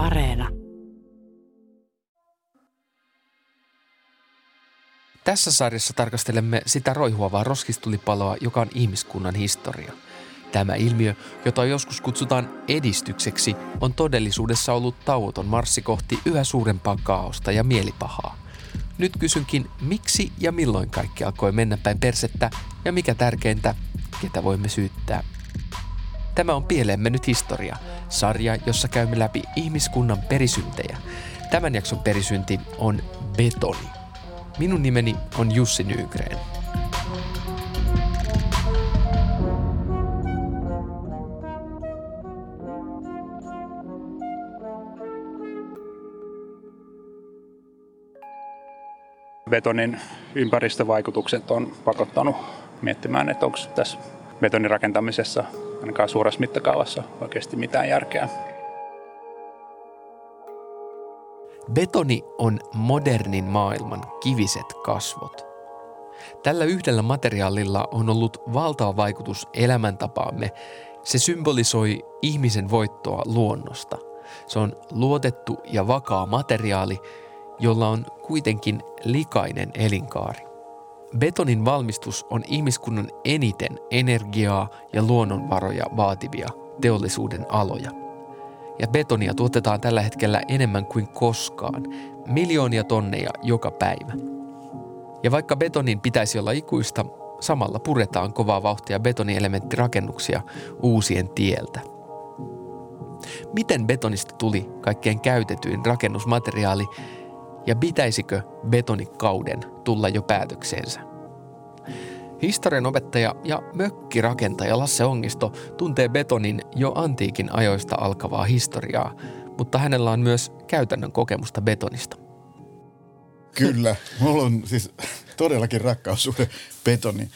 Areena. Tässä sarjassa tarkastelemme sitä roihuavaa roskistulipaloa, joka on ihmiskunnan historia. Tämä ilmiö, jota joskus kutsutaan edistykseksi, on todellisuudessa ollut tauoton marssi kohti yhä suurempaa kaaosta ja mielipahaa. Nyt kysynkin, miksi ja milloin kaikki alkoi mennä päin persettä ja mikä tärkeintä, ketä voimme syyttää. Tämä on Pieleen mennyt historia, sarja, jossa käymme läpi ihmiskunnan perisyntejä. Tämän jakson perisynti on betoni. Minun nimeni on Jussi Nygren. Betonin ympäristövaikutukset on pakottanut miettimään, että onko tässä betonin rakentamisessa ainakaan suuressa mittakaavassa oikeasti mitään järkeä. Betoni on modernin maailman kiviset kasvot. Tällä yhdellä materiaalilla on ollut valtava vaikutus elämäntapaamme. Se symbolisoi ihmisen voittoa luonnosta. Se on luotettu ja vakaa materiaali, jolla on kuitenkin likainen elinkaari. Betonin valmistus on ihmiskunnan eniten energiaa ja luonnonvaroja vaativia teollisuuden aloja. Ja betonia tuotetaan tällä hetkellä enemmän kuin koskaan, miljoonia tonneja joka päivä. Ja vaikka betonin pitäisi olla ikuista, samalla puretaan kovaa vauhtia betonielementtirakennuksia uusien tieltä. Miten betonista tuli kaikkein käytetyin rakennusmateriaali ja pitäisikö betonikauden tulla jo päätökseensä? Historian opettaja ja mökkirakentaja Lasse Hongisto tuntee betonin jo antiikin ajoista alkavaa historiaa, mutta hänellä on myös käytännön kokemusta betonista. Kyllä, mulla on siis todellakin rakkaussuhde betoniin.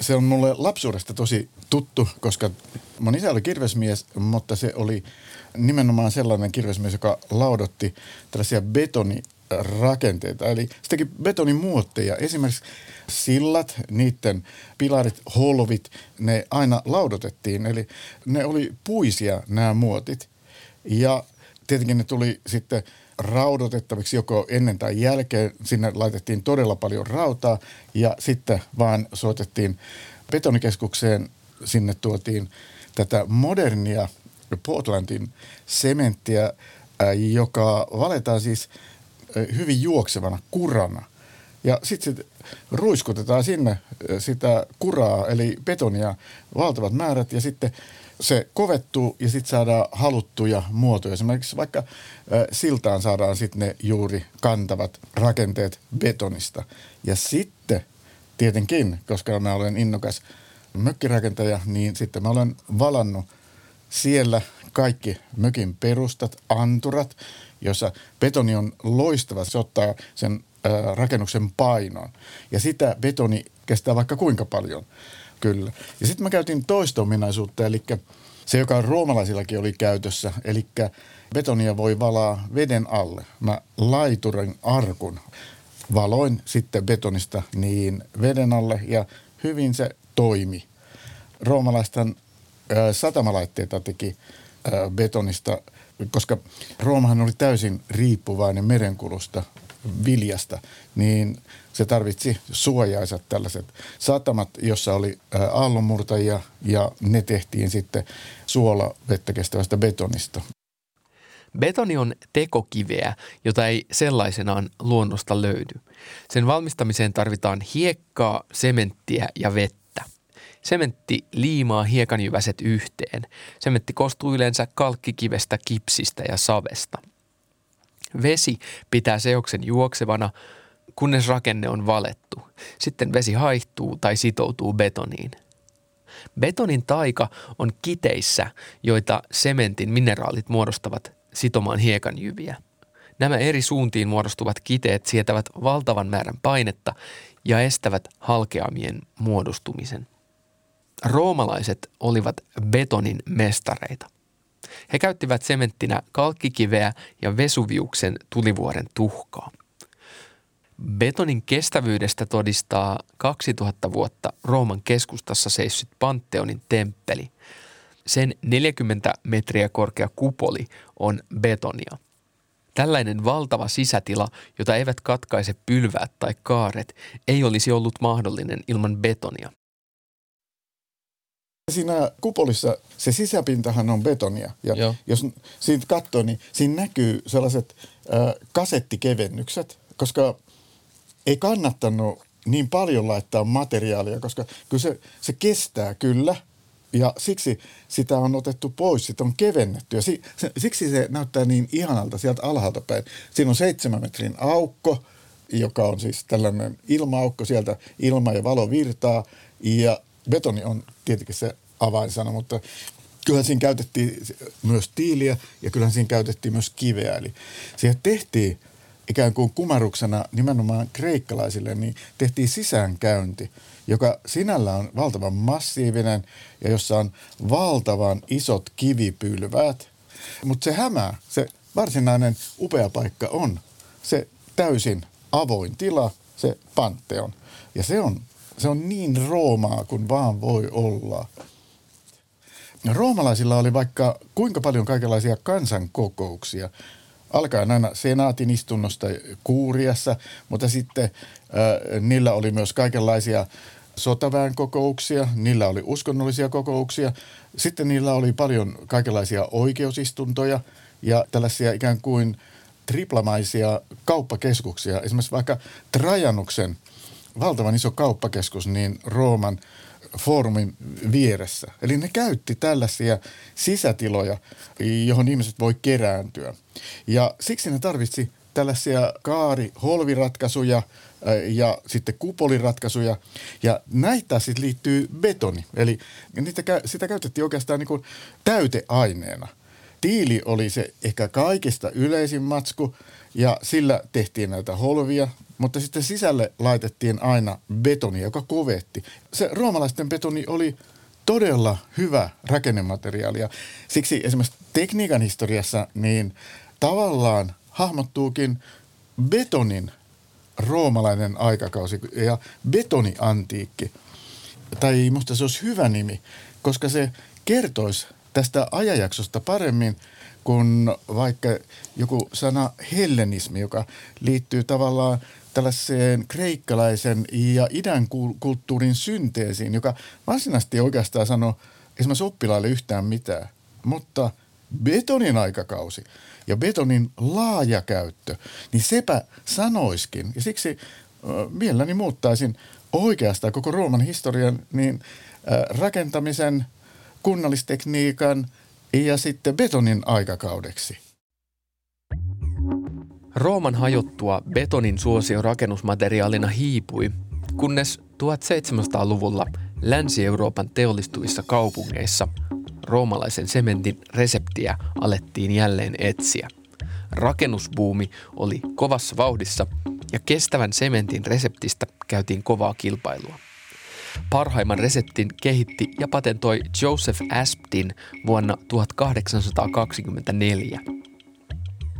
Se on mulle lapsuudesta tosi tuttu, koska mun isä oli kirvesmies, mutta se oli nimenomaan sellainen kirvesmies, joka laudotti tällaisia betonirakenteita. Eli se teki betonimuotteja. Esimerkiksi sillat, niiden pilarit, holvit, ne aina laudotettiin. Eli ne oli puisia nämä muotit. Ja tietenkin ne tuli sitten raudotettaviksi joko ennen tai jälkeen. Sinne laitettiin todella paljon rautaa ja sitten vaan soitettiin betonikeskukseen. Sinne tuotiin tätä modernia Portlandin sementtiä, joka valetaan siis hyvin juoksevana kurana. Ja sitten ruiskutetaan sinne sitä kuraa, eli betonia, valtavat määrät, ja sitten se kovettuu ja sitten saadaan haluttuja muotoja. Esimerkiksi vaikka siltaan saadaan sitten ne juuri kantavat rakenteet betonista. Ja sitten tietenkin, koska mä olen innokas mökkirakentaja, niin sitten mä olen valannut siellä kaikki mökin perustat, anturat, jossa betoni on loistava. Se ottaa sen rakennuksen painon. Ja sitä betoni kestää vaikka kuinka paljon. Kyllä. Ja sitten mä käytin toista ominaisuutta, eli se, joka roomalaisillakin oli käytössä. Eli betonia voi valaa veden alle. Mä laiturin arkun valoin sitten betonista niin veden alle ja hyvin se toimi. Roomalaisten satamalaitteita teki betonista, koska Roomahan oli täysin riippuvainen merenkulusta, viljasta, niin se tarvitsi suojaisat tällaiset satamat, jossa oli aallonmurtajia ja ne tehtiin sitten suolavettä kestävästä betonista. Betoni on tekokiveä, jota ei sellaisenaan luonnosta löydy. Sen valmistamiseen tarvitaan hiekkaa, sementtiä ja vettä. Sementti liimaa hiekanjyväset yhteen. Sementti koostuu yleensä kalkkikivestä, kipsistä ja savesta. Vesi pitää seoksen juoksevana, kunnes rakenne on valettu. Sitten vesi haihtuu tai sitoutuu betoniin. Betonin taika on kiteissä, joita sementin mineraalit muodostavat sitomaan hiekanjyviä. Nämä eri suuntiin muodostuvat kiteet sietävät valtavan määrän painetta ja estävät halkeamien muodostumisen. Roomalaiset olivat betonin mestareita. He käyttivät sementtinä kalkkikiveä ja Vesuviuksen tulivuoren tuhkaa. Betonin kestävyydestä todistaa 2000 vuotta Rooman keskustassa seissyt Pantheonin temppeli. Sen 40 metriä korkea kupoli on betonia. Tällainen valtava sisätila, jota eivät katkaise pylväät tai kaaret, ei olisi ollut mahdollinen ilman betonia. Siinä kupolissa se sisäpintahan on betonia ja joo. Jos siitä katsoo, niin siinä näkyy sellaiset kasettikevennykset, koska ei kannattanut niin paljon laittaa materiaalia, koska kyllä se kestää kyllä ja siksi sitä on otettu pois, sitä on kevennetty ja siksi se näyttää niin ihanalta sieltä alhaalta päin. Siinä on 7 metrin aukko, joka on siis tällainen ilma-aukko, sieltä ilma ja valo virtaa ja betoni on tietenkin se avainsana, mutta kyllähän siinä käytettiin myös tiiliä ja kyllähän siinä käytettiin myös kiveä. Eli siihen tehtiin ikään kuin kumaruksena nimenomaan kreikkalaisille, niin tehtiin sisäänkäynti, joka sinällään on valtavan massiivinen ja jossa on valtavan isot kivipylväät. Mutta se hämää, se varsinainen upea paikka on se täysin avoin tila, se Pantheon. Ja se on niin Roomaa kuin vaan voi olla. Roomalaisilla oli vaikka kuinka paljon kaikenlaisia kansankokouksia, alkaen aina senaatin istunnosta Kuuriassa, mutta sitten niillä oli myös kaikenlaisia sotaväen kokouksia, niillä oli uskonnollisia kokouksia, sitten niillä oli paljon kaikenlaisia oikeusistuntoja ja tällaisia ikään kuin triplamaisia kauppakeskuksia, esimerkiksi vaikka Trajanuksen valtavan iso kauppakeskus niin Rooman foorumin vieressä. Eli ne käytti tällaisia sisätiloja, johon ihmiset voi kerääntyä. Ja siksi ne tarvitsi tällaisia kaari-holviratkaisuja ja sitten kupoliratkaisuja. Ja näitä sitten liittyy betoni. Eli sitä käytettiin oikeastaan niin kuin täyteaineena. Tiili oli se ehkä kaikista yleisin matsku ja sillä tehtiin näitä holvia, mutta sitten sisälle laitettiin aina betonia, joka kovetti. Se roomalaisten betoni oli todella hyvä rakennemateriaali ja siksi esimerkiksi tekniikan historiassa niin tavallaan hahmottuukin betonin roomalainen aikakausi ja betoniantiikki. Tai musta se olisi hyvä nimi, koska se kertoisi tästä ajanjaksosta paremmin kuin vaikka joku sana hellenismi, joka liittyy tavallaan tällaiseen kreikkalaisen ja idän kulttuurin synteesiin, joka varsinaisesti oikeastaan sano esimerkiksi oppilaille yhtään mitään. Mutta betonin aikakausi ja betonin laaja käyttö, niin sepä sanoiskin. Ja siksi mielelläni muuttaisin oikeastaan koko Rooman historian niin rakentamisen, kunnallistekniikan ja sitten betonin aikakaudeksi. Rooman hajottua betonin suosio rakennusmateriaalina hiipui, kunnes 1700-luvulla Länsi-Euroopan teollistuvissa kaupungeissa roomalaisen sementin reseptiä alettiin jälleen etsiä. Rakennusbuumi oli kovassa vauhdissa ja kestävän sementin reseptistä käytiin kovaa kilpailua. Parhaimman reseptin kehitti ja patentoi Joseph Aspdin vuonna 1824.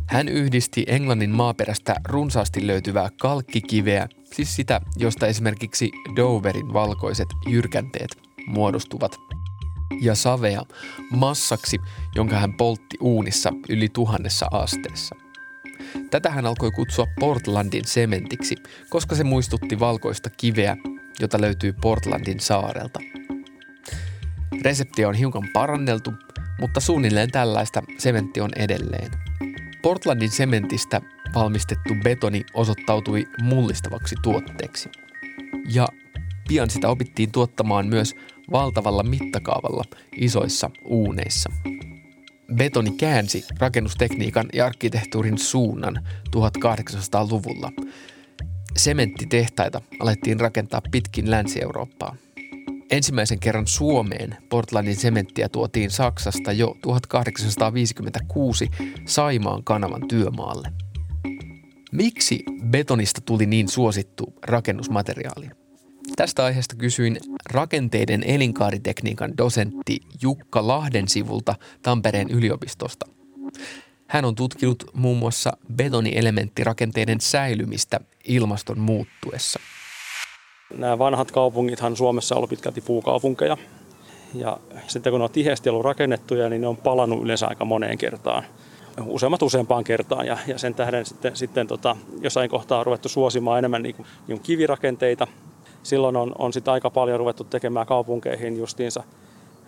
Hän yhdisti Englannin maaperästä runsaasti löytyvää kalkkikiveä, siis sitä, josta esimerkiksi Doverin valkoiset jyrkänteet muodostuvat, ja savea massaksi, jonka hän poltti uunissa yli 1000 asteessa. Tätä hän alkoi kutsua Portlandin sementiksi, koska se muistutti valkoista kiveä, jota löytyy Portlandin saarelta. Reseptiä on hiukan paranneltu, mutta suunnilleen tällaista sementti on edelleen. Portlandin sementistä valmistettu betoni osoittautui mullistavaksi tuotteeksi. Ja pian sitä opittiin tuottamaan myös valtavalla mittakaavalla isoissa uuneissa. Betoni käänsi rakennustekniikan ja arkkitehtuurin suunnan 1800-luvulla. Sementtitehtaita alettiin rakentaa pitkin Länsi-Eurooppaa. Ensimmäisen kerran Suomeen Portlandin sementtiä tuotiin Saksasta jo 1856 Saimaan kanavan työmaalle. Miksi betonista tuli niin suosittu rakennusmateriaali? Tästä aiheesta kysyin rakenteiden elinkaaritekniikan dosentti Jukka Lahdensivulta Tampereen yliopistosta. Hän on tutkinut muun muassa betonielementtirakenteiden säilymistä ilmaston muuttuessa. Nämä vanhat kaupungithan Suomessa on ollut pitkälti puukaupunkeja. Ja sitten kun ne on tiheästi ollut rakennettuja, niin ne on palannut yleensä aika moneen kertaan. Useammat useampaan kertaan ja sen tähden sitten jossain kohtaa on ruvettu suosimaan enemmän niin kuin kivirakenteita. Silloin on sitten aika paljon ruvettu tekemään kaupunkeihin justiinsa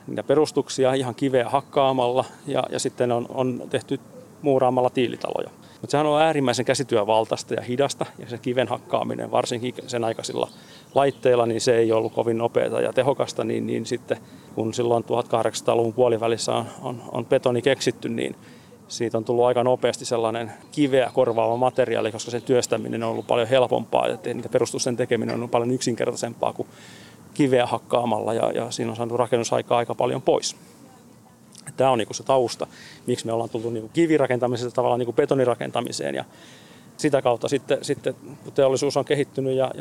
niitä perustuksia ihan kiveä hakkaamalla ja sitten on tehty muuraamalla tiilitaloja. Mutta sehän on äärimmäisen käsityövaltaista ja hidasta ja se kiven hakkaaminen varsinkin sen aikaisilla laitteilla, niin se ei ollut kovin nopeata ja tehokasta, niin sitten kun silloin 1800-luvun puolivälissä on betoni keksitty, niin siitä on tullut aika nopeasti sellainen kiveä korvaava materiaali, koska sen työstäminen on ollut paljon helpompaa ja niitä perustusten tekeminen on ollut paljon yksinkertaisempaa kuin kiveä hakkaamalla ja siinä on saanut rakennusaikaa aika paljon pois. Tämä on niin kuin se tausta, miksi me ollaan tultu niin kuin kivirakentamisesta tavallaan niin kuin betonirakentamiseen ja sitä kautta sitten kun teollisuus on kehittynyt ja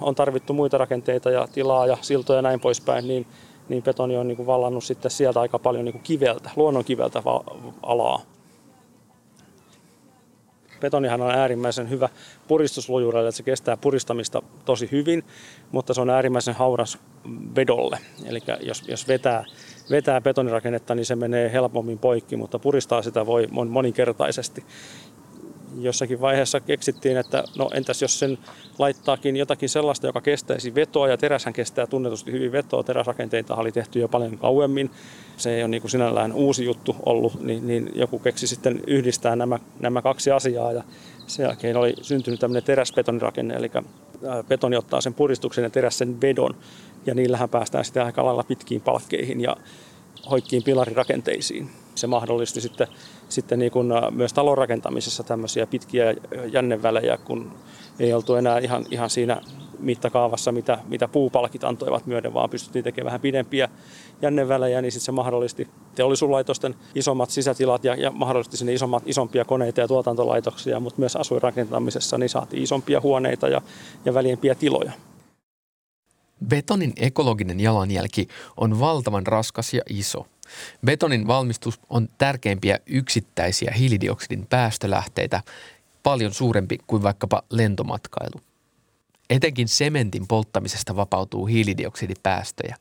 on tarvittu muita rakenteita ja tilaa ja siltoja ja näin poispäin, niin betoni on niin kuin vallannut sitten sieltä aika paljon niin kuin kiveltä, luonnonkiveltä alaa. Betonihan on äärimmäisen hyvä puristuslujuudelle, että se kestää puristamista tosi hyvin, mutta se on äärimmäisen hauras vedolle. Eli jos vetää betonirakennetta, niin se menee helpommin poikki, mutta puristaa sitä voi moninkertaisesti. Jossakin vaiheessa keksittiin, että no entäs jos sen laittaakin jotakin sellaista, joka kestäisi vetoa, ja teräshän kestää tunnetusti hyvin vetoa. Teräsrakenteita oli tehty jo paljon kauemmin. Se ei ole niin kuin sinällään uusi juttu ollut, niin joku keksi sitten yhdistää nämä kaksi asiaa, ja sen jälkeen oli syntynyt tämmöinen teräsbetonirakenne, eli betoni ottaa sen puristuksen ja teräs sen vedon, ja niillähän päästään sitten aika lailla pitkiin palkkeihin ja hoikkiin pilarirakenteisiin. Se mahdollisti sitten niin kuin myös talon rakentamisessa tämmöisiä pitkiä jännevälejä, kun ei oltu enää ihan siinä mittakaavassa, mitä puupalkit antoivat myöden, vaan pystyttiin tekemään vähän pidempiä jännevälejä, niin sitten se mahdollisti teollisuuslaitosten isommat sisätilat ja mahdollisti sinne isompia koneita ja tuotantolaitoksia, mutta myös asuinrakentamisessa niin saatiin isompia huoneita ja väliempiä tiloja. Betonin ekologinen jalanjälki on valtavan raskas ja iso. Betonin valmistus on tärkeimpiä yksittäisiä hiilidioksidin päästölähteitä, paljon suurempi kuin vaikkapa lentomatkailu. Etenkin sementin polttamisesta vapautuu hiilidioksidipäästöjä.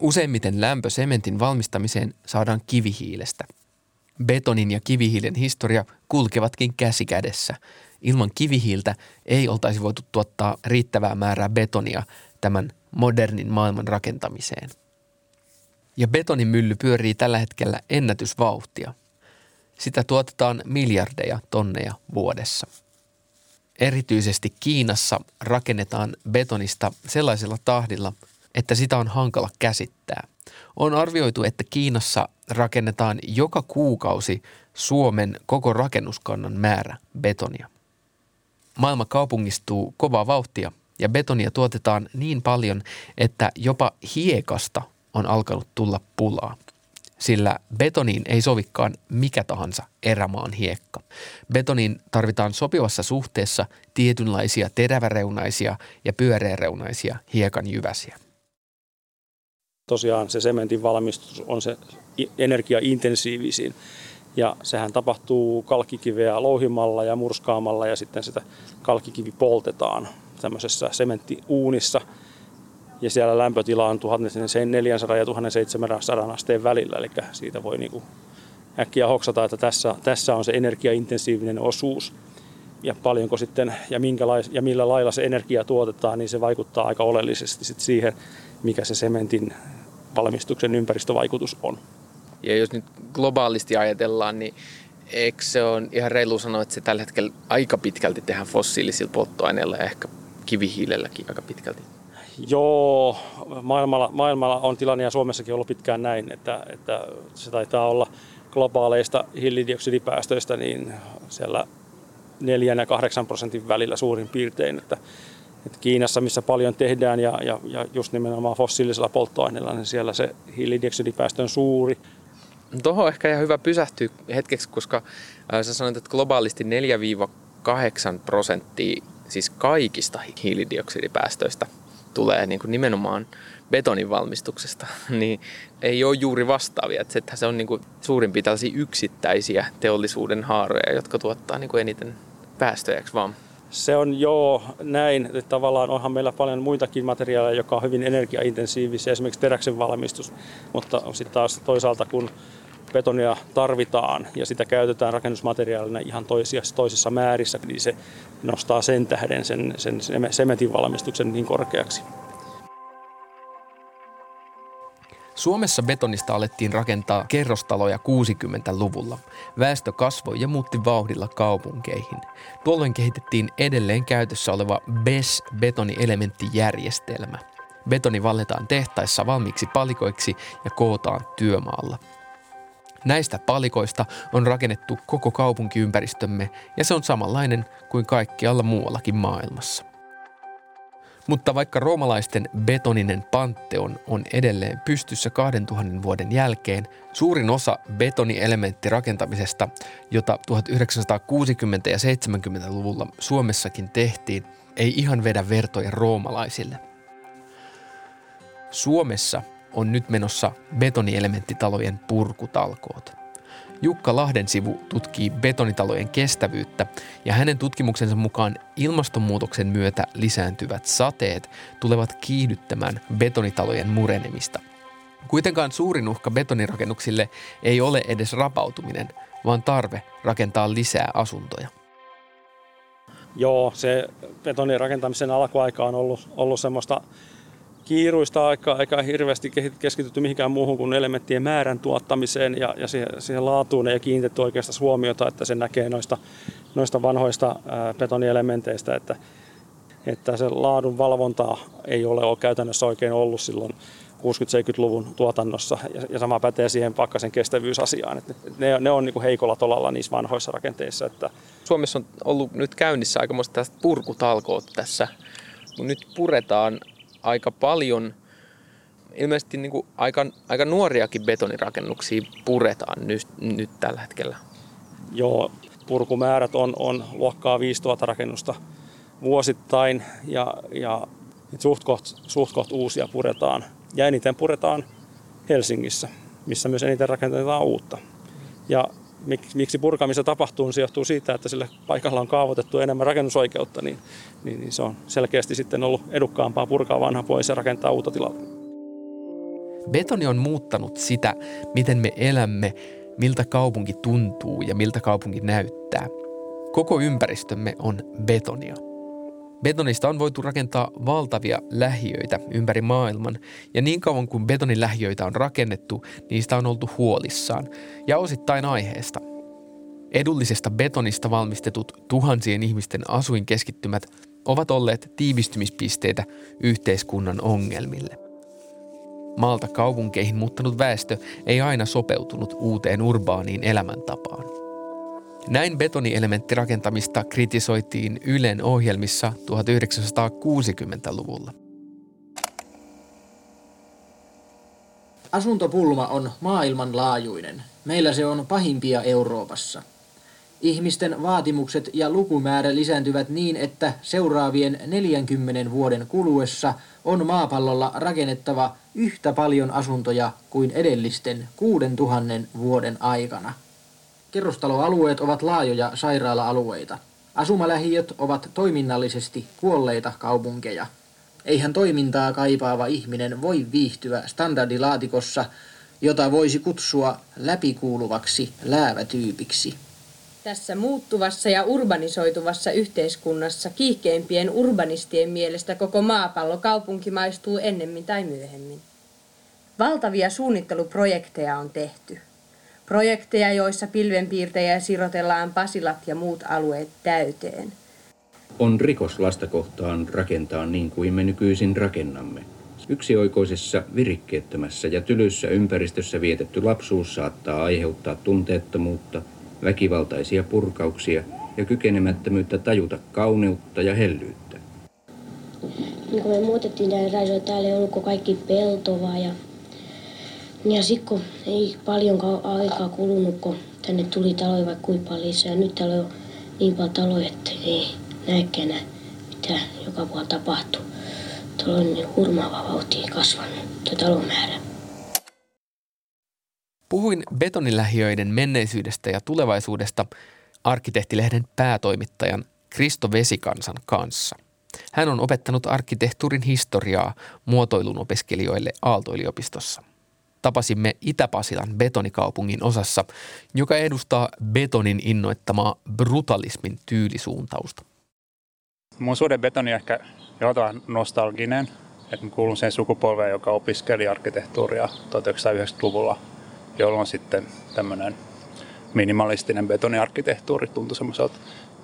Useimmiten lämpö sementin valmistamiseen saadaan kivihiilestä. Betonin ja kivihiilen historia kulkevatkin käsi kädessä. Ilman kivihiiltä ei oltaisi voitu tuottaa riittävää määrää betonia tämän modernin maailman rakentamiseen. Ja betonimylly pyörii tällä hetkellä ennätysvauhtia. Sitä tuotetaan miljardeja tonneja vuodessa. Erityisesti Kiinassa rakennetaan betonista sellaisella tahdilla, että sitä on hankala käsittää. On arvioitu, että Kiinassa rakennetaan joka kuukausi Suomen koko rakennuskannan määrä betonia. Maailma kaupungistuu kovaa vauhtia ja betonia tuotetaan niin paljon, että jopa hiekasta on alkanut tulla pulaa, sillä betoniin ei sovikaan mikä tahansa erämaan hiekka. Betoniin tarvitaan sopivassa suhteessa tietynlaisia teräväreunaisia ja pyöreäreunaisia hiekanjyväsiä. Tosiaan se sementin valmistus on se energiaintensiivisin ja sehän tapahtuu kalkkikiveä louhimalla ja murskaamalla ja sitten sitä kalkkikivi poltetaan tämmöisessä sementtiuunissa. Ja siellä lämpötila on 1400 ja 1700 asteen välillä, eli siitä voi niin kuin äkkiä hoksata, että tässä on se energiaintensiivinen osuus. Ja paljonko sitten ja millä lailla se energia tuotetaan, niin se vaikuttaa aika oleellisesti sit siihen, mikä se sementin valmistuksen ympäristövaikutus on. Ja jos nyt globaalisti ajatellaan, niin eikö se on ihan reilu sanoa, että se tällä hetkellä aika pitkälti tehdään fossiilisilla polttoaineilla ja ehkä kivihiilelläkin aika pitkälti? Joo, maailmalla on tilanne ja Suomessakin ollut pitkään näin, että se taitaa olla globaaleista hiilidioksidipäästöistä niin siellä 4-8% välillä suurin piirtein. Että Kiinassa, missä paljon tehdään ja just nimenomaan fossiilisella polttoaineella, niin siellä se hiilidioksidipäästö on suuri. Tuohon ehkä ihan hyvä pysähtyä hetkeksi, koska sä sanoit, että globaalisti 4-8% siis kaikista hiilidioksidipäästöistä tulee niin kuin nimenomaan betonin valmistuksesta, niin ei ole juuri vastaavia. Että se on niin kuin suurin tällaisia yksittäisiä teollisuuden haaroja, jotka tuottaa niin kuin eniten päästöjäksi vaan. Se on joo näin, että tavallaan onhan meillä paljon muitakin materiaaleja, joka on hyvin energiaintensiivisiä, esimerkiksi teräksen valmistus, mutta sitten taas toisaalta kun betonia tarvitaan ja sitä käytetään rakennusmateriaalina ihan toisissa määrissä, niin se nostaa sen tähden sen sementin valmistuksen niin korkeaksi. Suomessa betonista alettiin rakentaa kerrostaloja 60-luvulla. Väestö kasvoi ja muutti vauhdilla kaupunkeihin. Tuolloin kehitettiin edelleen käytössä oleva BES-betonielementtijärjestelmä. Betoni valletaan tehtaissa valmiiksi palikoiksi ja kootaan työmaalla. Näistä palikoista on rakennettu koko kaupunkiympäristömme ja se on samanlainen kuin kaikkialla muuallakin maailmassa. Mutta vaikka roomalaisten betoninen pantheon on edelleen pystyssä 2000 vuoden jälkeen, suurin osa betonielementtirakentamisesta, jota 1960- ja 70-luvulla Suomessakin tehtiin, ei ihan vedä vertoja roomalaisille. Suomessa on nyt menossa betonielementtitalojen purkutalkoot. Jukka Lahdensivu tutkii betonitalojen kestävyyttä ja hänen tutkimuksensa mukaan ilmastonmuutoksen myötä lisääntyvät sateet tulevat kiihdyttämään betonitalojen murenemista. Kuitenkaan suurin uhka betonirakennuksille ei ole edes rapautuminen, vaan tarve rakentaa lisää asuntoja. Joo, se betonin rakentamisen alkuaika on ollut semmoista kiiruista aikaa, eikä hirveästi keskitytty mihinkään muuhun kuin elementtien määrän tuottamiseen ja siihen laatuun ei kiinnitetty oikeastaan huomiota, että se näkee noista vanhoista betonielementeistä, että se laadun valvontaa ei ole käytännössä oikein ollut silloin 60-70-luvun tuotannossa ja sama pätee siihen pakkasen kestävyysasiaan. Ne on niinku heikolla tolalla niissä vanhoissa rakenteissa. Että Suomessa on ollut nyt käynnissä aikamoiset tästä purkutalkoot tässä, kun nyt puretaan aika paljon, ilmeisesti niin kuin aika nuoriakin betonirakennuksia puretaan nyt tällä hetkellä. Joo, purkumäärät on luokkaa 5000 rakennusta vuosittain ja suht koht uusia puretaan. Ja eniten puretaan Helsingissä, missä myös eniten rakennetaan uutta. Ja miksi purkamista tapahtuu, se johtuu siitä, että sillä paikalla on kaavoitettu enemmän rakennusoikeutta, niin se on selkeästi sitten ollut edukkaampaa purkaa vanha pois ja rakentaa uutta tilalle. Betoni on muuttanut sitä, miten me elämme, miltä kaupunki tuntuu ja miltä kaupunki näyttää. Koko ympäristömme on betonia. Betonista on voitu rakentaa valtavia lähiöitä ympäri maailman, ja niin kauan kuin betonilähiöitä on rakennettu, niistä on oltu huolissaan, ja osittain aiheesta. Edullisesta betonista valmistetut tuhansien ihmisten asuinkeskittymät ovat olleet tiivistymispisteitä yhteiskunnan ongelmille. Maalta kaupunkeihin muuttanut väestö ei aina sopeutunut uuteen urbaaniin elämäntapaan. Näin betonielementtirakentamista kritisoitiin Ylen ohjelmissa 1960-luvulla. Asuntopulma on maailmanlaajuinen. Meillä se on pahimpia Euroopassa. Ihmisten vaatimukset ja lukumäärä lisääntyvät niin, että seuraavien 40 vuoden kuluessa on maapallolla rakennettava yhtä paljon asuntoja kuin edellisten 6000 vuoden aikana. Kerrostaloalueet ovat laajoja sairaala-alueita. Asumalähiöt ovat toiminnallisesti kuolleita kaupunkeja. Eihän toimintaa kaipaava ihminen voi viihtyä standardilaatikossa, jota voisi kutsua läpikuuluvaksi läävätyypiksi. Tässä muuttuvassa ja urbanisoituvassa yhteiskunnassa kiihkeimpien urbanistien mielestä koko maapallo kaupunki maistuu ennemmin tai myöhemmin. Valtavia suunnitteluprojekteja on tehty. Projekteja, joissa pilvenpiirtejä sirotellaan Pasilat ja muut alueet täyteen. On rikos lasta kohtaan rakentaa niin kuin me nykyisin rakennamme. Yksioikoisessa, virikkeettömässä ja tylyssä ympäristössä vietetty lapsuus saattaa aiheuttaa tunteettomuutta, väkivaltaisia purkauksia ja kykenemättömyyttä tajuta kauneutta ja hellyyttä. Niin kun me muutettiin näille raisoille, täällä ei ollut kaikki peltovaa ja sitten kun ei paljonkaan aikaa kulunut, kun tänne tuli taloja vaikka kuinka lisää. Nyt täällä on niin paljon taloja, että ei näekään enää, mitä joka vuonna tapahtuu. Tuolla on niin hurmaava vauhtia kasvanut tuo talomäärä. Puhuin betonilähiöiden menneisyydestä ja tulevaisuudesta Arkkitehti-lehden päätoimittajan Kristo Vesikansan kanssa. Hän on opettanut arkkitehtuurin historiaa muotoilun opiskelijoille Aalto-yliopistossa. Tapasimme Itä-Pasilan betonikaupungin osassa, joka edustaa betonin innoittamaa brutalismin tyylisuuntausta. Mun suhde betoni on ehkä jotain nostalginen. Että mä kuulun sen sukupolveen, joka opiskeli arkkitehtuuria 1990-luvulla, jolloin sitten tämmöinen minimalistinen betoniarkkitehtuuri tuntui semmoiselta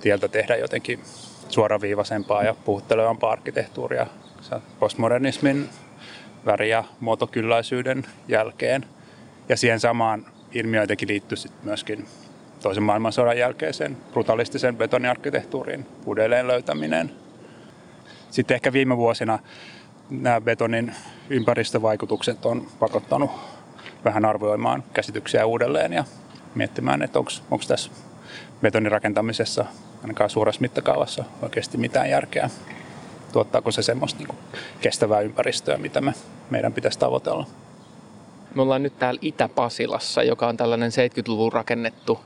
tieltä tehdä jotenkin suoraviivaisempaa ja puhuttelevampaa arkkitehtuuria. Postmodernismin väri- ja muotokylläisyyden jälkeen. Ja siihen samaan ilmiö jotenkin liittyi sitten myöskin toisen maailmansodan jälkeisen brutalistisen betoniarkkitehtuurin uudelleen löytäminen. Sitten ehkä viime vuosina nämä betonin ympäristövaikutukset on pakottanut vähän arvioimaan käsityksiä uudelleen ja miettimään, että onko tässä betonirakentamisessa ainakaan suuressa mittakaavassa oikeasti mitään järkeä. Tuottaako se semmoista niin kuin kestävää ympäristöä, mitä meidän pitäisi tavoitella? Me ollaan nyt täällä Itä-Pasilassa, joka on tällainen 70-luvun rakennettu,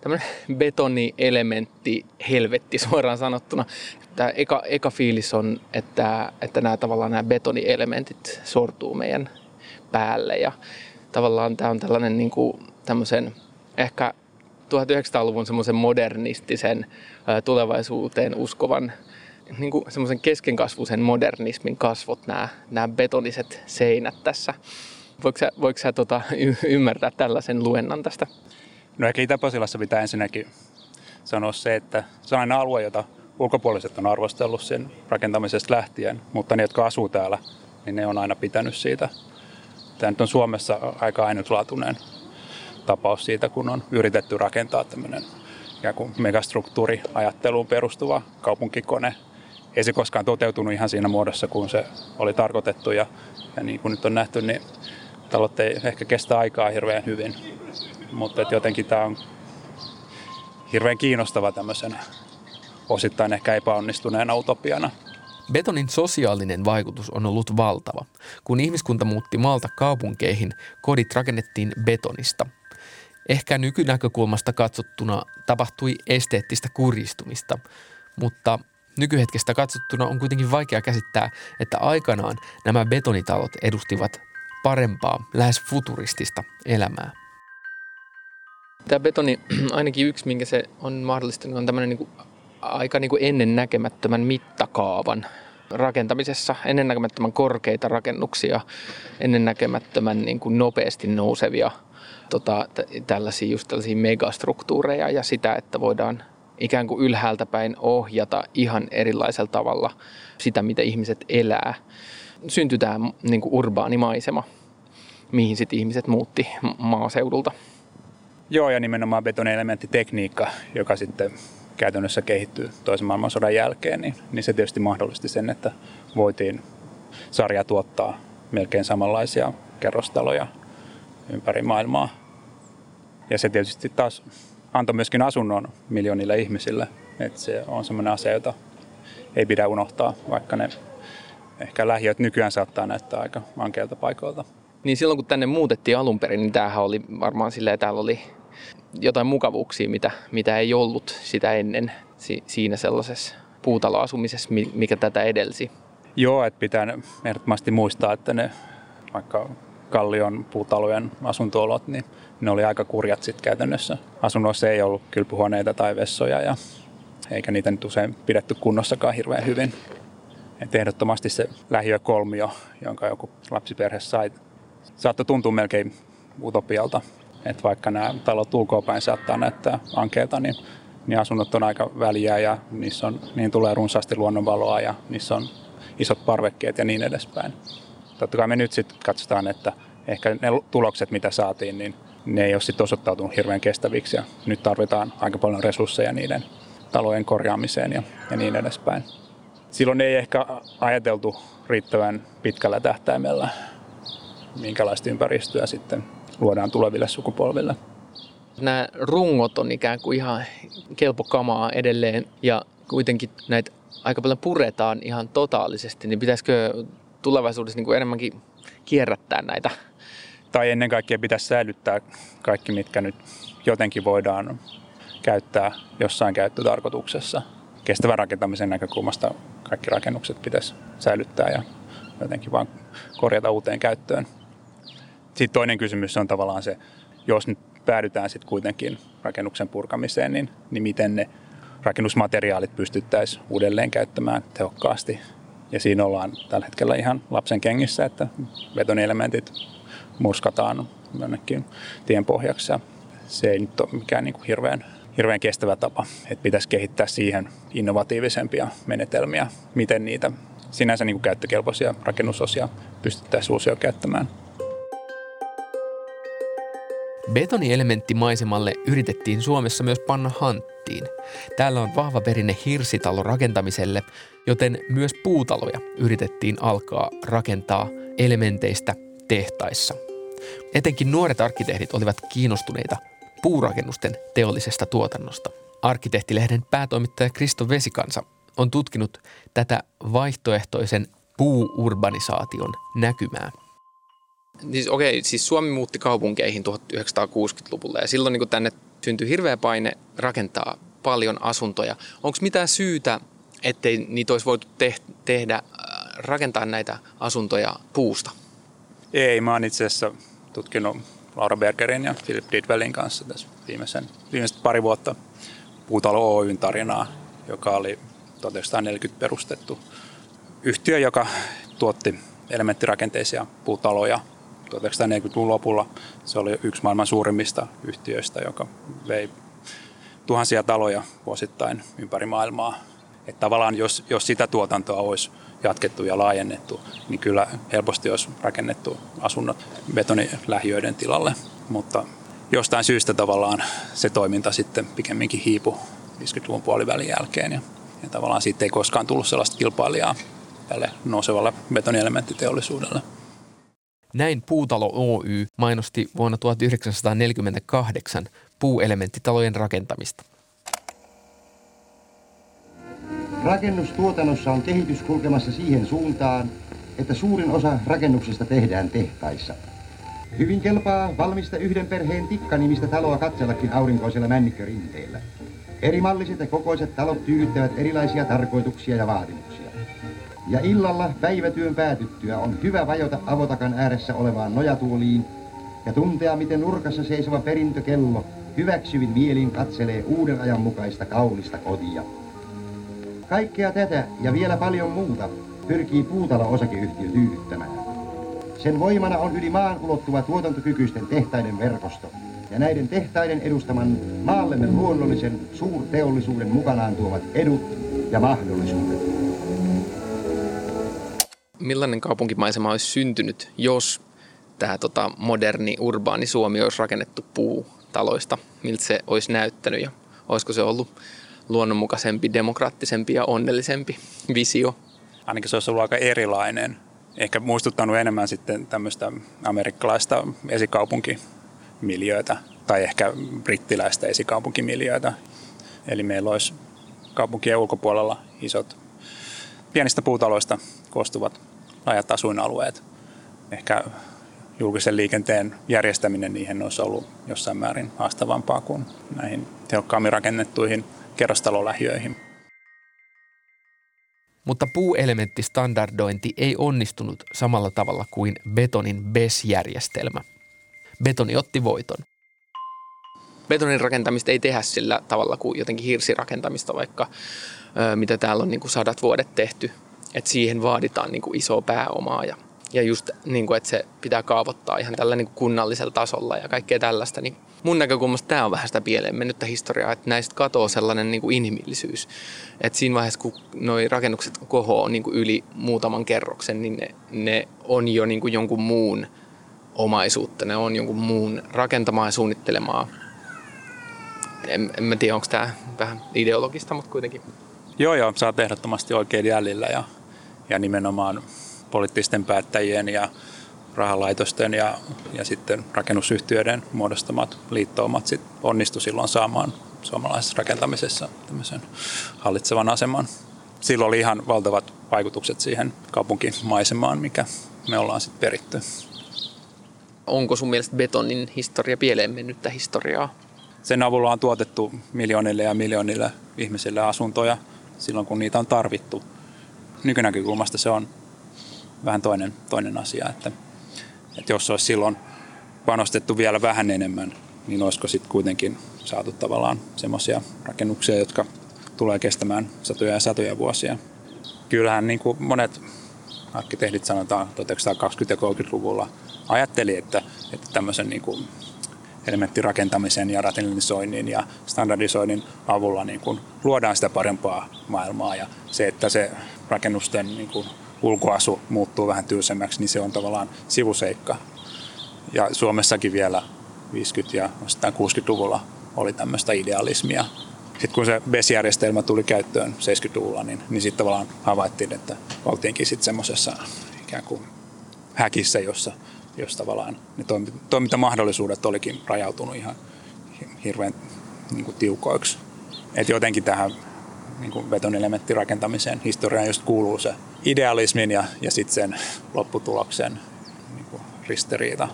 tämmöinen betonielementti-helvetti suoraan sanottuna. Tämä eka fiilis on, että nämä betonielementit sortuu meidän päälle. Ja tavallaan tämä on tällainen niin kuin tämmöisen ehkä 1900-luvun semmoisen modernistisen tulevaisuuteen uskovan niin kuin semmoisen keskenkasvuisen modernismin kasvot, nämä betoniset seinät tässä. Voiko sä ymmärtää tällaisen luennan tästä? No ehkä Itä-Pasilassa pitää ensinnäkin sanoa se, että se on aina alue, jota ulkopuoliset on arvostellut sen rakentamisesta lähtien, mutta ne, jotka asuu täällä, niin ne on aina pitänyt siitä. Tämä nyt on Suomessa aika ainutlaatuinen tapaus siitä, kun on yritetty rakentaa tämmöinen ikään kuin megastruktuuriajatteluun perustuva kaupunkikone. Ei se koskaan toteutunut ihan siinä muodossa, kun se oli tarkoitettu ja niin kuin nyt on nähty, niin talot ei ehkä kestä aikaa hirveän hyvin. Mutta jotenkin tämä on hirveän kiinnostava tämmöisen osittain ehkä epäonnistuneena utopiana. Betonin sosiaalinen vaikutus on ollut valtava. Kun ihmiskunta muutti maalta kaupunkeihin, kodit rakennettiin betonista. Ehkä nykynäkökulmasta katsottuna tapahtui esteettistä kurjistumista, mutta nykyhetkestä katsottuna on kuitenkin vaikea käsittää, että aikanaan nämä betonitalot edustivat parempaa, lähes futuristista elämää. Tämä betoni, ainakin yksi, minkä se on mahdollistanut, on tämmöinen aika ennennäkemättömän mittakaavan rakentamisessa, ennennäkemättömän korkeita rakennuksia, ennennäkemättömän nopeasti nousevia tällaisia megastruktuureja ja sitä, että voidaan ikään kuin ylhäältä päin ohjata ihan erilaisella tavalla sitä, mitä ihmiset elää. Syntyi tämä urbaani maisema, mihin sitten ihmiset muutti maaseudulta. Joo, ja nimenomaan betonielementtitekniikka, joka sitten käytännössä kehittyy toisen maailmansodan jälkeen, niin se tietysti mahdollisti sen, että voitiin sarja tuottaa melkein samanlaisia kerrostaloja ympäri maailmaa. Ja se tietysti taas antoi myöskin asunnon miljoonille ihmisille. Et se on sellainen asia, jota ei pidä unohtaa, vaikka ne ehkä lähiöt nykyään saattaa näyttää aika ankeilta paikoilta. Niin silloin kun tänne muutettiin alun perin, niin tämähän oli varmaan silleen, täällä oli jotain mukavuuksia, mitä ei ollut sitä ennen siinä sellaisessa puutaloasumisessa, mikä tätä edelsi. Joo, että pitää ehdottomasti muistaa, että ne vaikka Kallion puutalojen asuntoolot, niin ne oli aika kurjat sitten käytännössä. Asunnoissa ei ollut kylpyhuoneita tai vessoja, eikä niitä nyt usein pidetty kunnossakaan hirveän hyvin. Et ehdottomasti se lähiökolmio, jonka joku lapsiperhe sai, saattoi tuntua melkein utopialta. Et vaikka nämä talot ulkoapäin saattaa näyttää ankeilta, niin asunnot on aika väliä ja niihin tulee runsaasti luonnonvaloa ja niissä on isot parvekkeet ja niin edespäin. Totta kai me nyt sitten katsotaan, että ehkä ne tulokset, mitä saatiin, niin ne ei ole sitten osoittautunut hirveän kestäviksi. Ja nyt tarvitaan aika paljon resursseja niiden talojen korjaamiseen ja niin edespäin. Silloin ei ehkä ajateltu riittävän pitkällä tähtäimellä, minkälaista ympäristöä sitten luodaan tuleville sukupolville. Nämä rungot on ikään kuin ihan kelpokamaa edelleen ja kuitenkin näitä aika paljon puretaan ihan totaalisesti, niin pitäisikö tulevaisuudessa niin kuin enemmänkin kierrättää näitä? Tai ennen kaikkea pitäisi säilyttää kaikki, mitkä nyt jotenkin voidaan käyttää jossain käyttötarkoituksessa. Kestävän rakentamisen näkökulmasta kaikki rakennukset pitäisi säilyttää ja jotenkin vaan korjata uuteen käyttöön. Sitten toinen kysymys on tavallaan se, jos nyt päädytään sitten kuitenkin rakennuksen purkamiseen, niin miten ne rakennusmateriaalit pystyttäisiin uudelleen käyttämään tehokkaasti. Ja siinä ollaan tällä hetkellä ihan lapsen kengissä, että betonielementit murskataan jonnekin tien pohjaksi. Se ei nyt ole mikään niin kuin hirveän kestävä tapa, että pitäisi kehittää siihen innovatiivisempia menetelmiä, miten niitä sinänsä niin kuin käyttökelpoisia rakennusosia pystyttäisiin uusiokäyttämään. Betonielementtimaisemalle yritettiin Suomessa myös panna hanttiin. Täällä on vahva perinne hirsitalo rakentamiselle, joten myös puutaloja yritettiin alkaa rakentaa elementeistä tehtaissa. Etenkin nuoret arkkitehdit olivat kiinnostuneita puurakennusten teollisesta tuotannosta. Arkkitehti-lehden päätoimittaja Kristo Vesikansa on tutkinut tätä vaihtoehtoisen puuurbanisaation näkymää. Siis Suomi muutti kaupunkeihin 1960-luvulla ja silloin niin tänne syntyi hirveä paine rakentaa paljon asuntoja. Onko mitään syytä, ettei niitä olisi voitu rakentaa näitä asuntoja puusta? Ei, mä oon itse asiassa tutkinut Laura Bergerin ja Philip Didwellin kanssa tässä viimeiset pari vuotta Puutalo Oyn tarinaa, joka oli 1940 perustettu yhtiö, joka tuotti elementtirakenteisia puutaloja. 1940-luvun lopulla se oli yksi maailman suurimmista yhtiöistä, joka vei tuhansia taloja vuosittain ympäri maailmaa. Että tavallaan jos sitä tuotantoa olisi jatkettu ja laajennettu, niin kyllä helposti olisi rakennettu asunnot betonilähiöiden tilalle. Mutta jostain syystä tavallaan se toiminta sitten pikemminkin hiipui 50-luvun puolivälin jälkeen. Ja tavallaan siitä ei koskaan tullut sellaista kilpailijaa tälle nousevalle betonielementtiteollisuudelle. Näin Puutalo Oy mainosti vuonna 1948 puuelementtitalojen rakentamista. Rakennustuotannossa on kehitys kulkemassa siihen suuntaan, että suurin osa rakennuksesta tehdään tehtaissa. Hyvin kelpaa valmista yhden perheen tikkanimistä taloa katsellakin aurinkoisella männikkörinteellä. Eri malliset ja kokoiset talot tyydyttävät erilaisia tarkoituksia ja vaatimuksia. Ja illalla päivätyön päätyttyä on hyvä vajota avotakan ääressä olevaan nojatuoliin ja tuntea, miten nurkassa seisova perintökello hyväksyvin mielin katselee uuden ajan mukaista kaunista kotia. Kaikkea tätä ja vielä paljon muuta pyrkii Puutalo-osakeyhtiö tyydyttämään. Sen voimana on yli maan ulottuva tuotantokykyisten tehtaiden verkosto ja näiden tehtaiden edustaman maallemme luonnollisen suurteollisuuden mukanaan tuomat edut ja mahdollisuudet. Millainen kaupunkimaisema olisi syntynyt, jos tämä moderni, urbaani Suomi olisi rakennettu puutaloista? Miltä se olisi näyttänyt ja olisiko se ollut luonnonmukaisempi, demokraattisempi ja onnellisempi visio? Ainakin se olisi ollut aika erilainen. Ehkä muistuttanut enemmän sitten tämmöistä amerikkalaista esikaupunkimiljöötä tai ehkä brittiläistä esikaupunkimiljöötä. Eli meillä olisi kaupunkien ulkopuolella isot pienistä puutaloista koostuvat laajat asuinalueet. Ehkä julkisen liikenteen järjestäminen niihin olisi ollut jossain määrin haastavampaa kuin näihin tehokkaammin rakennettuihin kerrostalolähiöihin. Mutta puuelementtistandardointi ei onnistunut samalla tavalla kuin betonin BES-järjestelmä. Betoni otti voiton. Betonin rakentamista ei tehdä sillä tavalla kuin jotenkin hirsirakentamista, vaikka mitä täällä on niin kuin sadat vuodet tehty. Et siihen vaaditaan niin kuin isoa pääomaa ja just niin kuin, että se pitää kaavoittaa ihan tällä niin kuin kunnallisella tasolla ja kaikkea tällaista. Niin mun näkökulmasta tämä on vähän sitä pieleen mennyttä historiaa, että näistä katoo sellainen niin kuin inhimillisyys. Et siinä vaiheessa, kun nuo rakennukset kohoo niin kuin yli muutaman kerroksen, niin ne on jo niin kuin jonkun muun omaisuutta. Ne on jonkun muun rakentamaa ja suunnittelemaa. En mä tiedä, onko tämä vähän ideologista, mutta kuitenkin. Joo, sä oot ehdottomasti oikein jäljellä ja nimenomaan poliittisten päättäjien ja rahalaitosten ja sitten rakennusyhtiöiden muodostamat liittoumat sit onnistu silloin saamaan suomalaisessa rakentamisessa tämmöisen hallitsevan aseman. Silloin oli ihan valtavat vaikutukset siihen kaupunkimaisemaan, mikä me ollaan sitten peritty. Onko sun mielestä betonin historia pieleen mennyttä historiaa? sen avulla on tuotettu miljoonille ja miljoonille ihmisille asuntoja silloin, kun niitä on tarvittu. Nykynäkökulmasta se on vähän toinen asia, että jos olisi silloin panostettu vielä vähän enemmän, niin olisiko sitten kuitenkin saatu tavallaan semmoisia rakennuksia, jotka tulee kestämään satoja ja satoja vuosia. Kyllähän niin kuin monet arkkitehdit sanotaan 1920- ja 30-luvulla ajatteli, että tämmöisen niin kuin elementtirakentamisen ja rationalisoinnin ja standardisoinnin avulla niin kuin luodaan sitä parempaa maailmaa. Ja se, että se rakennusten niin kuin ulkoasu muuttuu vähän tylsemmäksi, niin se on tavallaan sivuseikka. Ja Suomessakin vielä 50- ja 60-luvulla oli tämmöistä idealismia. Sitten kun se BES-järjestelmä tuli käyttöön 70-luvulla, niin sitten tavallaan havaittiin, että oltiinkin sitten semmoisessa ikään kuin häkissä, jossa tavallaan ne toimintamahdollisuudet olikin rajautunut ihan hirveän niin kuin tiukoiksi. Et jotenkin tähän niin kuin betonielementtirakentamiseen historiaan just kuuluu se idealismin ja sitten sen lopputuloksen niin kuin ristiriita.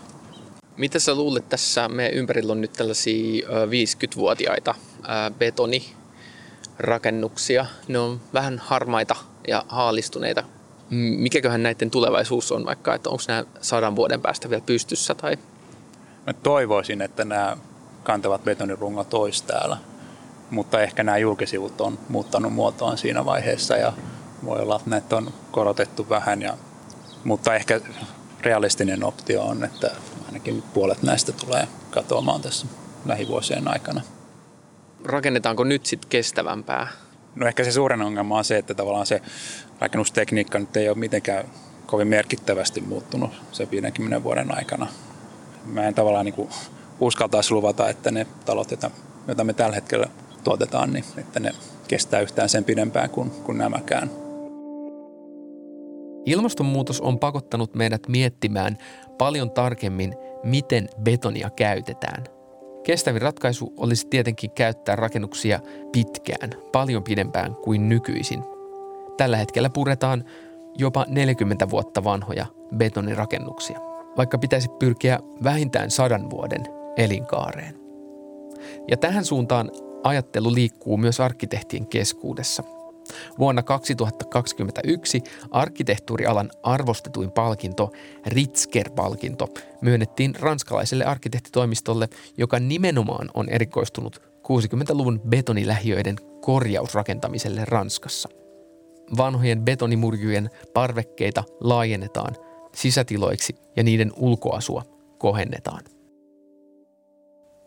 Mitä sä luulet tässä? Meidän ympärillä on nyt tällaisia 50-vuotiaita betonirakennuksia. Ne on vähän harmaita ja haalistuneita. Mikäköhän näiden tulevaisuus on vaikka, että onko nämä 100 vuoden päästä vielä pystyssä? Tai? Mä toivoisin, että nämä kantavat betonirungot olisi täällä, mutta ehkä nämä julkisivut on muuttanut muotoaan siinä vaiheessa ja voi olla, että näitä on korotettu vähän. Mutta ehkä realistinen optio on, että ainakin puolet näistä tulee katoamaan tässä lähivuosien aikana. Rakennetaanko nyt sitten kestävämpää? No ehkä se suurin ongelma on se, että tavallaan se rakennustekniikka nyt ei ole mitenkään kovin merkittävästi muuttunut se 50 vuoden aikana. Mä en tavallaan niin kuin uskaltaisi luvata, että ne talot, joita me tällä hetkellä tuotetaan, niin että ne kestää yhtään sen pidempään kuin nämäkään. Ilmastonmuutos on pakottanut meidät miettimään paljon tarkemmin, miten betonia käytetään. Kestävin ratkaisu olisi tietenkin käyttää rakennuksia pitkään, paljon pidempään kuin nykyisin. Tällä hetkellä puretaan jopa 40 vuotta vanhoja betonirakennuksia, vaikka pitäisi pyrkiä vähintään 100 vuoden elinkaareen. Ja tähän suuntaan ajattelu liikkuu myös arkkitehtien keskuudessa. Vuonna 2021 arkkitehtuurialan arvostetuin palkinto, Ritzker-palkinto, myönnettiin ranskalaiselle arkkitehtitoimistolle, joka nimenomaan on erikoistunut 60-luvun betonilähiöiden korjausrakentamiselle Ranskassa. Vanhojen betonimurjujen parvekkeita laajennetaan sisätiloiksi ja niiden ulkoasua kohennetaan.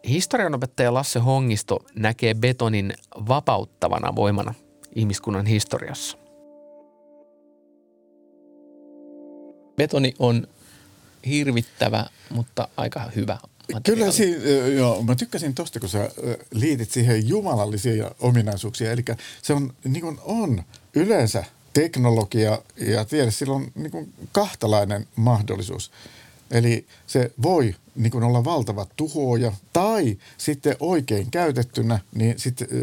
Historianopettaja Lasse Hongisto näkee betonin vapauttavana voimana ihmiskunnan historiassa. Betoni on hirvittävä, mutta aika hyvä materiaali. Kyllä, joo, mä tykkäsin tosta, kun sä liitit siihen jumalallisia ominaisuuksia. Eli se on, niin kuin on yleensä teknologia ja tiede, sillä on niin kuin kahtalainen mahdollisuus. Eli se voi niin kuin olla valtava tuhoja tai sitten oikein käytettynä, niin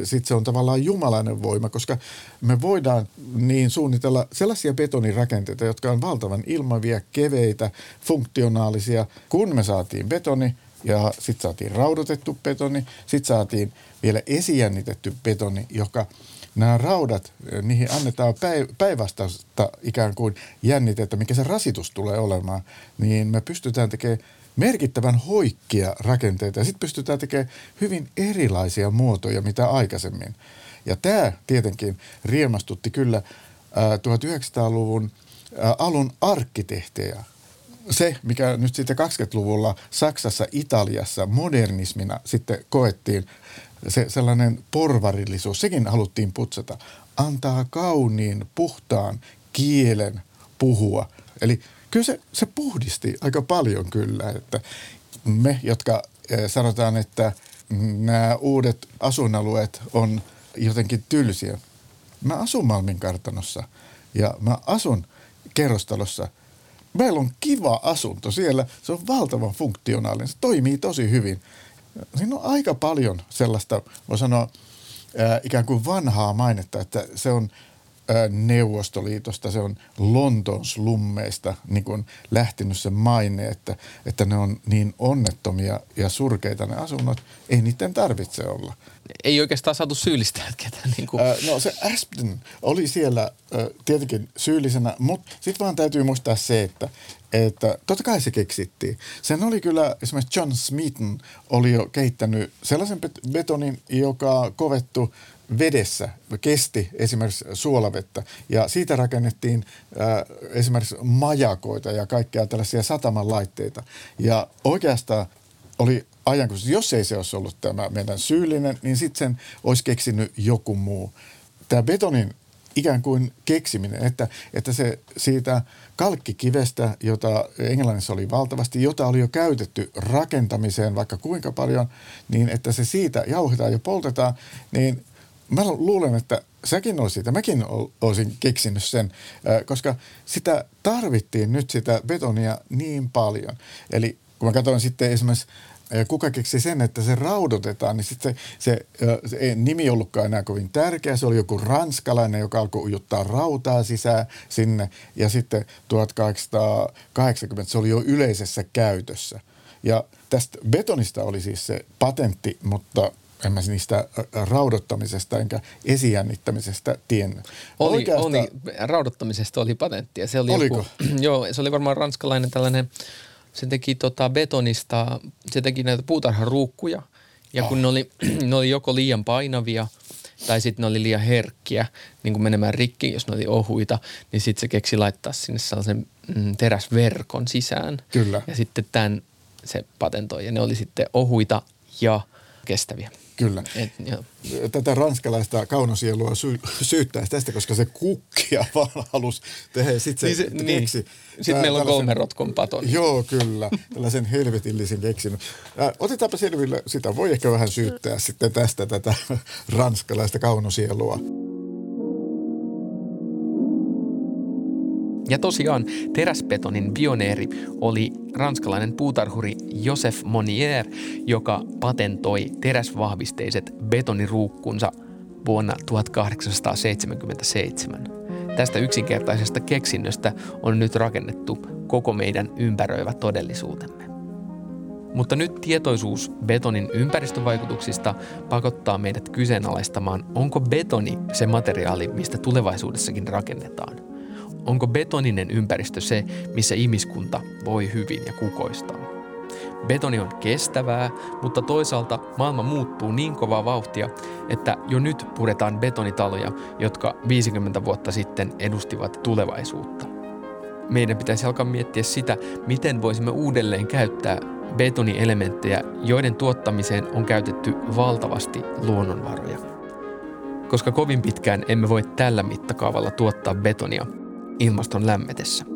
sit se on tavallaan jumalainen voima, koska me voidaan niin suunnitella sellaisia betonirakenteita, jotka on valtavan ilmavia, keveitä, funktionaalisia. Kun me saatiin betoni ja sitten saatiin raudotettu betoni, sitten saatiin vielä esijännitetty betoni, joka nämä raudat, niihin annetaan päinvastaista ikään kuin jännitettä, mikä se rasitus tulee olemaan, niin me pystytään tekemään merkittävän hoikkia rakenteita ja sitten pystytään tekemään hyvin erilaisia muotoja, mitä aikaisemmin. Ja tämä tietenkin riemastutti kyllä 1900-luvun alun arkkitehtejä. Se, mikä nyt sitten 20-luvulla Saksassa, Italiassa modernismina sitten koettiin, se sellainen porvarillisuus, sekin haluttiin putsata, antaa kauniin, puhtaan kielen puhua. Eli kyllä se puhdisti aika paljon kyllä, että me, jotka sanotaan, että nämä uudet asuinalueet on jotenkin tylsiä. Mä asun Malmin kartanossa ja mä asun kerrostalossa. Meillä on kiva asunto siellä, se on valtavan funktionaalinen, se toimii tosi hyvin. Siinä on aika paljon sellaista, voi sanoa, ikään kuin vanhaa mainetta, että se on Neuvostoliitosta, se on Lontoon slummeista niin kuin lähtenyt se maine, että ne on niin onnettomia ja surkeita ne asunnot, ei niiden tarvitse olla. Ei oikeastaan saatu syyllistää ketään. Niin kuin. No se Aspdin oli siellä tietenkin syyllisenä, mutta sitten vaan täytyy muistaa se, että totta kai se keksittiin. Sen oli kyllä, esimerkiksi John Smeaton oli jo kehittänyt sellaisen betonin, joka kovettu vedessä kesti esimerkiksi suolavettä ja siitä rakennettiin esimerkiksi majakoita ja kaikkea tällaisia sataman laitteita. Ja oikeastaan oli ajankohtaisesti, jos ei se olisi ollut tämä meidän syyllinen, niin sitten sen olisi keksinyt joku muu. Tämä betonin ikään kuin keksiminen, että se siitä kalkkikivestä, jota Englannissa oli valtavasti, jota oli jo käytetty rakentamiseen vaikka kuinka paljon, niin että se siitä jauhetaan ja poltetaan, niin mä luulen, että säkin olisit ja mäkin olisin keksinyt sen, koska sitä tarvittiin nyt sitä betonia niin paljon. Eli kun mä katsoin sitten esimerkiksi, kuka keksi sen, että se raudotetaan, niin sitten se ei nimi ollutkaan enää kovin tärkeä. Se oli joku ranskalainen, joka alkoi ujuttaa rautaa sisään sinne ja sitten 1880 se oli jo yleisessä käytössä. Ja tästä betonista oli siis se patentti, mutta en mä niistä raudottamisesta enkä esijännittämisestä tiennyt. Raudottamisesta oli patenttia. Se oli oliko? Joo, se oli varmaan ranskalainen tällainen, se teki betonista, se teki näitä puutarharuukkuja. Ja kun ne oli joko liian painavia tai sitten ne oli liian herkkiä, niin kuin menemään rikki, jos ne oli ohuita, niin sitten se keksi laittaa sinne sellaisen teräsverkon sisään. Kyllä. Ja sitten tämän se patentoi ja ne oli sitten ohuita ja kestäviä. Kyllä. Tätä ranskalaista kaunosielua syyttäisi tästä, koska se kukkia vaan halusi tehdä ja sitten se niin. Keksi. Sitten meillä on kolmerotkon patoni. Joo, kyllä. Tällaisen helvetillisen keksinyt. Otetaanpa selville sitä. Voi ehkä vähän syyttää sitten tästä tätä ranskalaista kaunosielua. Ja tosiaan teräsbetonin pioneeri oli ranskalainen puutarhuri Joseph Monnier, joka patentoi teräsvahvisteiset betoniruukkunsa vuonna 1877. Tästä yksinkertaisesta keksinnöstä on nyt rakennettu koko meidän ympäröivä todellisuutemme. Mutta nyt tietoisuus betonin ympäristövaikutuksista pakottaa meidät kyseenalaistamaan, onko betoni se materiaali, mistä tulevaisuudessakin rakennetaan. Onko betoninen ympäristö se, missä ihmiskunta voi hyvin ja kukoistaa? Betoni on kestävää, mutta toisaalta maailma muuttuu niin kovaa vauhtia, että jo nyt puretaan betonitaloja, jotka 50 vuotta sitten edustivat tulevaisuutta. Meidän pitäisi alkaa miettiä sitä, miten voisimme uudelleen käyttää betonielementtejä, joiden tuottamiseen on käytetty valtavasti luonnonvaroja. Koska kovin pitkään emme voi tällä mittakaavalla tuottaa betonia ilmaston lämmetessä.